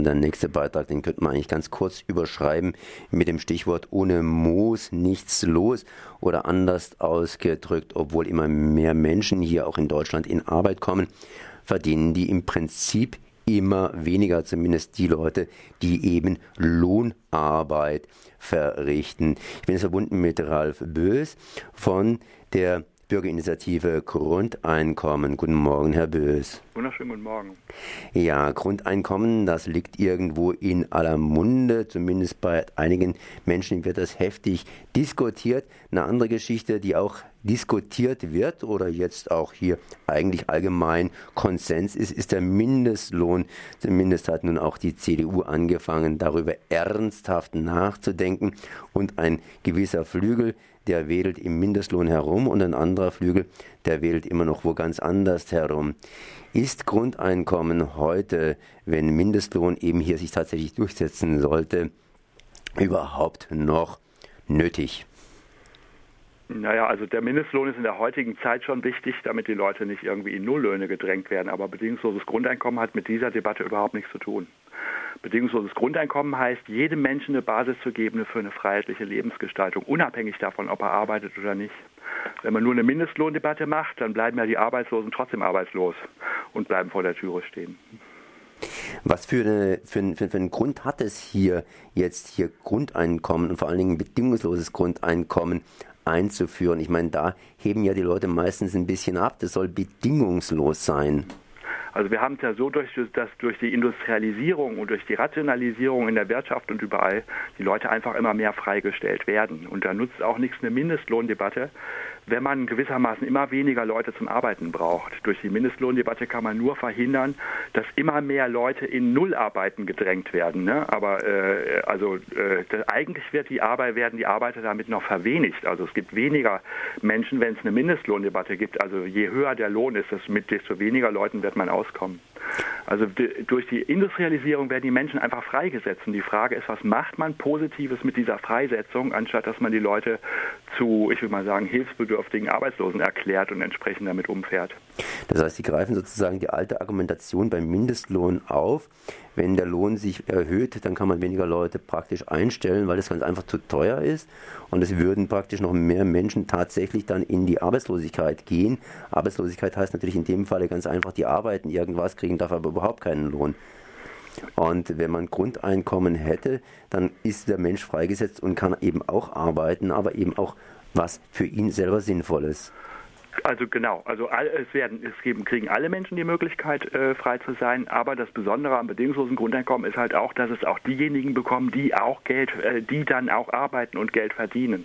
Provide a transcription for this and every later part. Und der nächste Beitrag, den könnten wir eigentlich ganz kurz überschreiben mit dem Stichwort ohne Moos nichts los, oder anders ausgedrückt, obwohl immer mehr Menschen hier auch in Deutschland in Arbeit kommen, verdienen die im Prinzip immer weniger, zumindest die Leute, die eben Lohnarbeit verrichten. Ich bin jetzt verbunden mit Ralph Boes von der Bürgerinitiative Grundeinkommen. Guten Morgen, Herr Boes. Wunderschönen guten Morgen. Ja, Grundeinkommen, das liegt irgendwo in aller Munde. Zumindest bei einigen Menschen wird das heftig diskutiert. Eine andere Geschichte, die auch diskutiert wird oder jetzt auch hier eigentlich allgemein Konsens ist, ist der Mindestlohn. Zumindest hat nun auch die CDU angefangen, darüber ernsthaft nachzudenken. Und ein gewisser Flügel, der wedelt im Mindestlohn herum, und ein anderer Flügel, der wedelt immer noch wo ganz anders herum. Ist Grundeinkommen heute, wenn Mindestlohn eben hier sich tatsächlich durchsetzen sollte, überhaupt noch nötig? Naja, also der Mindestlohn ist in der heutigen Zeit schon wichtig, damit die Leute nicht irgendwie in Nulllöhne gedrängt werden. Aber bedingungsloses Grundeinkommen hat mit dieser Debatte überhaupt nichts zu tun. Bedingungsloses Grundeinkommen heißt, jedem Menschen eine Basis zu geben für eine freiheitliche Lebensgestaltung, unabhängig davon, ob er arbeitet oder nicht. Wenn man nur eine Mindestlohndebatte macht, dann bleiben ja die Arbeitslosen trotzdem arbeitslos und bleiben vor der Türe stehen. Was für einen Grund hat es hier jetzt hier Grundeinkommen und vor allen Dingen bedingungsloses Grundeinkommen einzuführen? Ich meine, da heben ja die Leute meistens ein bisschen ab. Das soll bedingungslos sein. Also wir haben es ja so, dass durch die Industrialisierung und durch die Rationalisierung in der Wirtschaft und überall die Leute einfach immer mehr freigestellt werden. Und da nutzt auch nichts eine Mindestlohndebatte, wenn man gewissermaßen immer weniger Leute zum Arbeiten braucht. Durch die Mindestlohndebatte kann man nur verhindern, dass immer mehr Leute in Nullarbeiten gedrängt werden, ne? Aber eigentlich werden die Arbeiter damit noch verwenigt. Also es gibt weniger Menschen, wenn es eine Mindestlohndebatte gibt. Also je höher der Lohn ist, desto weniger Leuten wird man auskommen. Also durch die Industrialisierung werden die Menschen einfach freigesetzt. Und die Frage ist, was macht man Positives mit dieser Freisetzung, anstatt dass man die Leute zu, ich würde mal sagen, hilfsbedürftigen Arbeitslosen erklärt und entsprechend damit umfährt. Das heißt, Sie greifen sozusagen die alte Argumentation beim Mindestlohn auf. Wenn der Lohn sich erhöht, dann kann man weniger Leute praktisch einstellen, weil das ganz einfach zu teuer ist. Und es würden praktisch noch mehr Menschen tatsächlich dann in die Arbeitslosigkeit gehen. Arbeitslosigkeit heißt natürlich in dem Falle ganz einfach, die arbeiten irgendwas, kriegen dafür aber überhaupt keinen Lohn. Und wenn man Grundeinkommen hätte, dann ist der Mensch freigesetzt und kann eben auch arbeiten, aber eben auch was für ihn selber Sinnvolles. Also genau, kriegen alle Menschen die Möglichkeit, frei zu sein, aber das Besondere am bedingungslosen Grundeinkommen ist halt auch, dass es auch diejenigen bekommen, die dann auch arbeiten und Geld verdienen.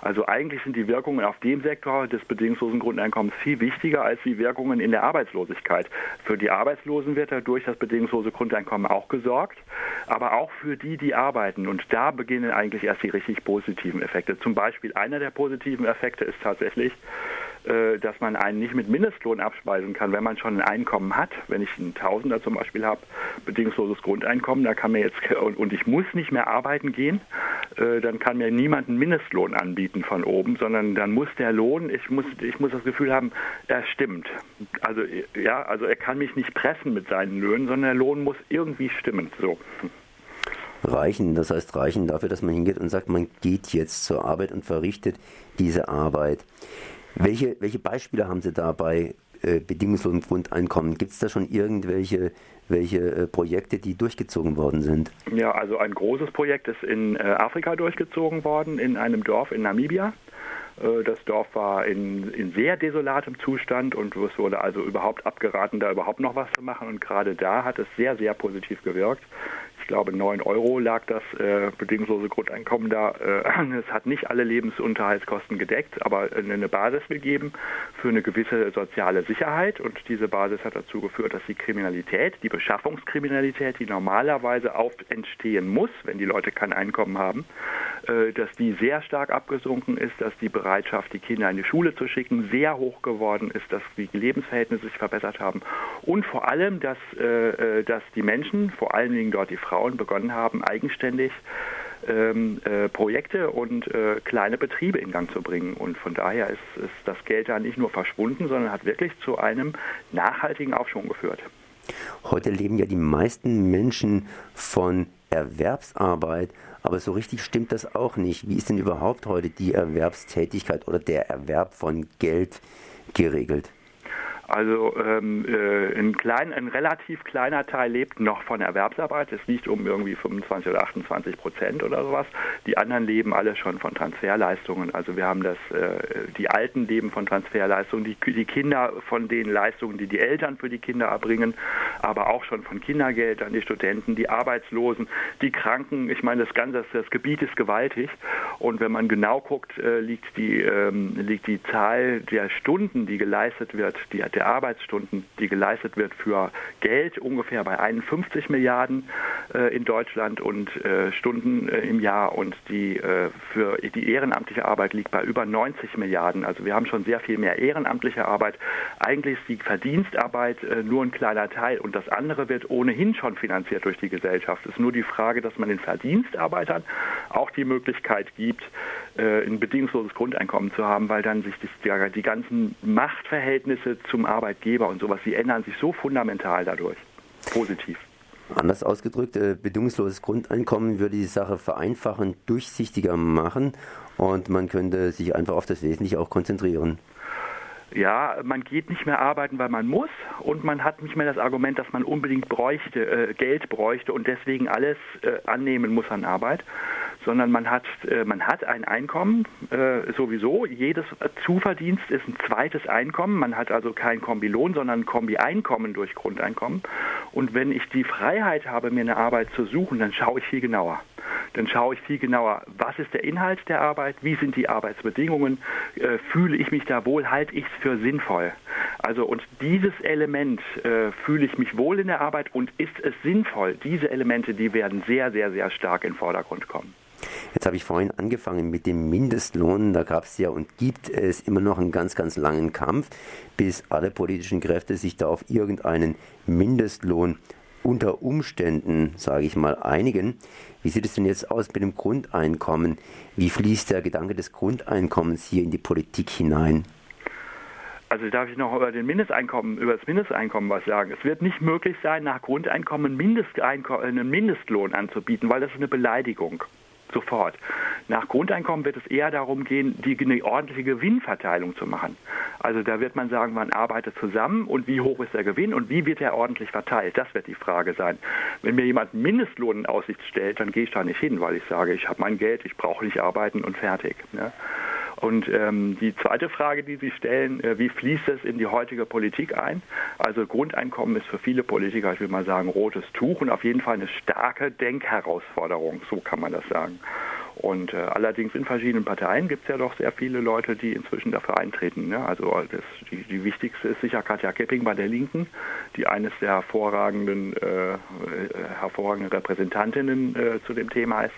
Also eigentlich sind die Wirkungen auf dem Sektor des bedingungslosen Grundeinkommens viel wichtiger als die Wirkungen in der Arbeitslosigkeit. Für die Arbeitslosen wird dadurch das bedingungslose Grundeinkommen auch gesorgt, aber auch für die, die arbeiten. Und da beginnen eigentlich erst die richtig positiven Effekte. Zum Beispiel einer der positiven Effekte ist tatsächlich, dass man einen nicht mit Mindestlohn abspeisen kann, wenn man schon ein Einkommen hat. Wenn ich einen Tausender zum Beispiel habe, bedingungsloses Grundeinkommen, da kann mir jetzt und ich muss nicht mehr arbeiten gehen, dann kann mir niemand einen Mindestlohn anbieten von oben, sondern dann muss der Lohn, ich muss das Gefühl haben, er stimmt. Also ja, also er kann mich nicht pressen mit seinen Löhnen, sondern der Lohn muss irgendwie stimmen. So. Reichen, das heißt reichen dafür, dass man hingeht und sagt, man geht jetzt zur Arbeit und verrichtet diese Arbeit. Welche Beispiele haben Sie da bei bedingungslosem Grundeinkommen? Gibt es da schon welche Projekte, die durchgezogen worden sind? Ja, also ein großes Projekt ist in Afrika durchgezogen worden, in einem Dorf in Namibia. Das Dorf war in sehr desolatem Zustand und es wurde also überhaupt abgeraten, da überhaupt noch was zu machen. Und gerade da hat es sehr, sehr positiv gewirkt. Ich glaube, 9 € lag das bedingungslose Grundeinkommen da. Es hat nicht alle Lebensunterhaltskosten gedeckt, aber eine Basis gegeben für eine gewisse soziale Sicherheit. Und diese Basis hat dazu geführt, dass die Kriminalität, die Beschaffungskriminalität, die normalerweise entstehen muss, wenn die Leute kein Einkommen haben, dass die sehr stark abgesunken ist, dass die Bereitschaft, die Kinder in die Schule zu schicken, sehr hoch geworden ist, dass die Lebensverhältnisse sich verbessert haben. Und vor allem, dass die Menschen, vor allen Dingen dort die Frauen, begonnen haben, eigenständig Projekte und kleine Betriebe in Gang zu bringen. Und von daher ist das Geld da nicht nur verschwunden, sondern hat wirklich zu einem nachhaltigen Aufschwung geführt. Heute leben ja die meisten Menschen von Erwerbsarbeit, aber so richtig stimmt das auch nicht. Wie ist denn überhaupt heute die Erwerbstätigkeit oder der Erwerb von Geld geregelt? Also ein relativ kleiner Teil lebt noch von Erwerbsarbeit. Es liegt um irgendwie 25 oder 28% oder sowas. Die anderen leben alle schon von Transferleistungen. Also wir haben das, die Alten leben von Transferleistungen, die Kinder von den Leistungen, die die Eltern für die Kinder erbringen, aber auch schon von Kindergeld an die Studenten, die Arbeitslosen, die Kranken. Ich meine, das Gebiet ist gewaltig. Und wenn man genau guckt, liegt die Zahl der Stunden, die geleistet wird, der Arbeitsstunden, die geleistet wird für Geld, ungefähr bei 51 Milliarden in Deutschland und Stunden im Jahr, und für die ehrenamtliche Arbeit liegt bei über 90 Milliarden. Also wir haben schon sehr viel mehr ehrenamtliche Arbeit. Eigentlich ist die Verdienstarbeit nur ein kleiner Teil, und das andere wird ohnehin schon finanziert durch die Gesellschaft. Es ist nur die Frage, dass man den Verdienstarbeitern auch die Möglichkeit gibt, ein bedingungsloses Grundeinkommen zu haben, weil dann sich die ganzen Machtverhältnisse zum Arbeitgeber und sowas, die ändern sich so fundamental dadurch. Positiv. Anders ausgedrückt, bedingungsloses Grundeinkommen würde die Sache vereinfachen, durchsichtiger machen, und man könnte sich einfach auf das Wesentliche auch konzentrieren. Ja, man geht nicht mehr arbeiten, weil man muss, und man hat nicht mehr das Argument, dass man unbedingt Geld bräuchte und deswegen alles annehmen muss an Arbeit, sondern man hat ein Einkommen sowieso. Jedes Zuverdienst ist ein zweites Einkommen. Man hat also kein Kombilohn, sondern ein Kombi-Einkommen durch Grundeinkommen. Und wenn ich die Freiheit habe, mir eine Arbeit zu suchen, dann schaue ich viel genauer. Dann schaue ich viel genauer, was ist der Inhalt der Arbeit, wie sind die Arbeitsbedingungen, fühle ich mich da wohl, halte ich es für sinnvoll. Also, und dieses Element, fühle ich mich wohl in der Arbeit und ist es sinnvoll, diese Elemente, die werden sehr, sehr, sehr stark in den Vordergrund kommen. Jetzt habe ich vorhin angefangen mit dem Mindestlohn. Da gab es ja und gibt es immer noch einen ganz, ganz langen Kampf, bis alle politischen Kräfte sich da auf irgendeinen Mindestlohn unter Umständen, sage ich mal, einigen. Wie sieht es denn jetzt aus mit dem Grundeinkommen? Wie fließt der Gedanke des Grundeinkommens hier in die Politik hinein? Also darf ich noch über das Mindesteinkommen was sagen. Es wird nicht möglich sein, nach Grundeinkommen einen Mindestlohn anzubieten, weil das ist eine Beleidigung. Sofort. Nach Grundeinkommen wird es eher darum gehen, eine ordentliche Gewinnverteilung zu machen. Also da wird man sagen, man arbeitet zusammen, und wie hoch ist der Gewinn und wie wird er ordentlich verteilt? Das wird die Frage sein. Wenn mir jemand einen Mindestlohn in Aussicht stellt, dann gehe ich da nicht hin, weil ich sage, ich habe mein Geld, ich brauche nicht arbeiten und fertig. Ne? Und die zweite Frage, die Sie stellen, wie fließt es in die heutige Politik ein? Also Grundeinkommen ist für viele Politiker, ich will mal sagen, rotes Tuch und auf jeden Fall eine starke Denkherausforderung, so kann man das sagen. Und allerdings in verschiedenen Parteien gibt es ja doch sehr viele Leute, die inzwischen dafür eintreten. Ne? Also die wichtigste ist sicher Katja Kipping bei der Linken, die eines der hervorragenden Repräsentantinnen zu dem Thema ist.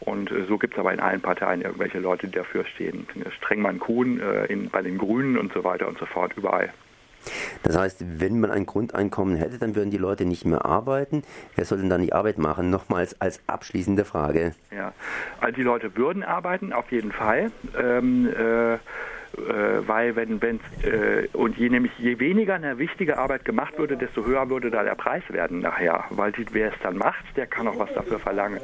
Und so gibt es aber in allen Parteien irgendwelche Leute, die dafür stehen. Strengmann-Kuhn bei den Grünen und so weiter und so fort, überall. Das heißt, wenn man ein Grundeinkommen hätte, dann würden die Leute nicht mehr arbeiten. Wer soll denn dann die Arbeit machen? Nochmals als abschließende Frage. Ja, also die Leute würden arbeiten, auf jeden Fall. Weil je weniger eine wichtige Arbeit gemacht würde, desto höher würde da der Preis werden nachher, weil wer es dann macht, der kann auch was dafür verlangen.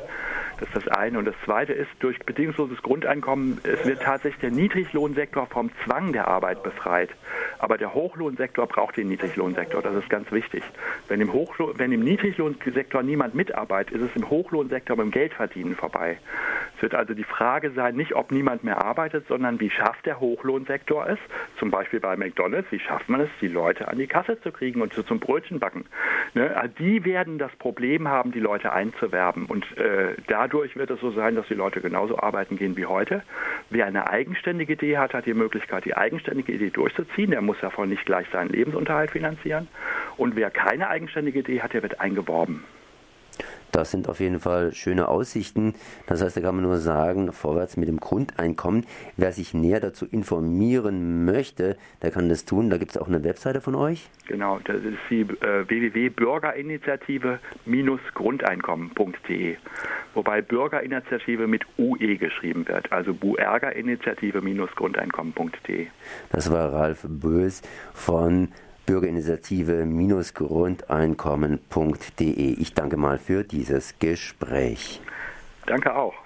Das ist das eine. Und das zweite ist, durch bedingungsloses Grundeinkommen, es wird tatsächlich der Niedriglohnsektor vom Zwang der Arbeit befreit. Aber der Hochlohnsektor braucht den Niedriglohnsektor, das ist ganz wichtig. Wenn im Niedriglohnsektor niemand mitarbeitet, ist es im Hochlohnsektor beim Geldverdienen vorbei. Es wird also die Frage sein, nicht ob niemand mehr arbeitet, sondern wie schafft der Hochlohnsektor es, zum Beispiel bei McDonalds, wie schafft man es, die Leute an die Kasse zu kriegen und zum Brötchen backen. Ne? Die werden das Problem haben, die Leute einzuwerben, und dadurch wird es so sein, dass die Leute genauso arbeiten gehen wie heute. Wer eine eigenständige Idee hat, hat die Möglichkeit, die eigenständige Idee durchzuziehen. Der muss davon nicht gleich seinen Lebensunterhalt finanzieren. Und wer keine eigenständige Idee hat, der wird eingeworben. Das sind auf jeden Fall schöne Aussichten. Das heißt, da kann man nur sagen, vorwärts mit dem Grundeinkommen. Wer sich näher dazu informieren möchte, der kann das tun. Da gibt es auch eine Webseite von euch. Genau, das ist die www.Bürgerinitiative-Grundeinkommen.de. Wobei Bürgerinitiative mit UE geschrieben wird. Also Buergerinitiative-Grundeinkommen.de. Das war Ralph Boes von Bürgerinitiative-Grundeinkommen.de. Ich danke mal für dieses Gespräch. Danke auch.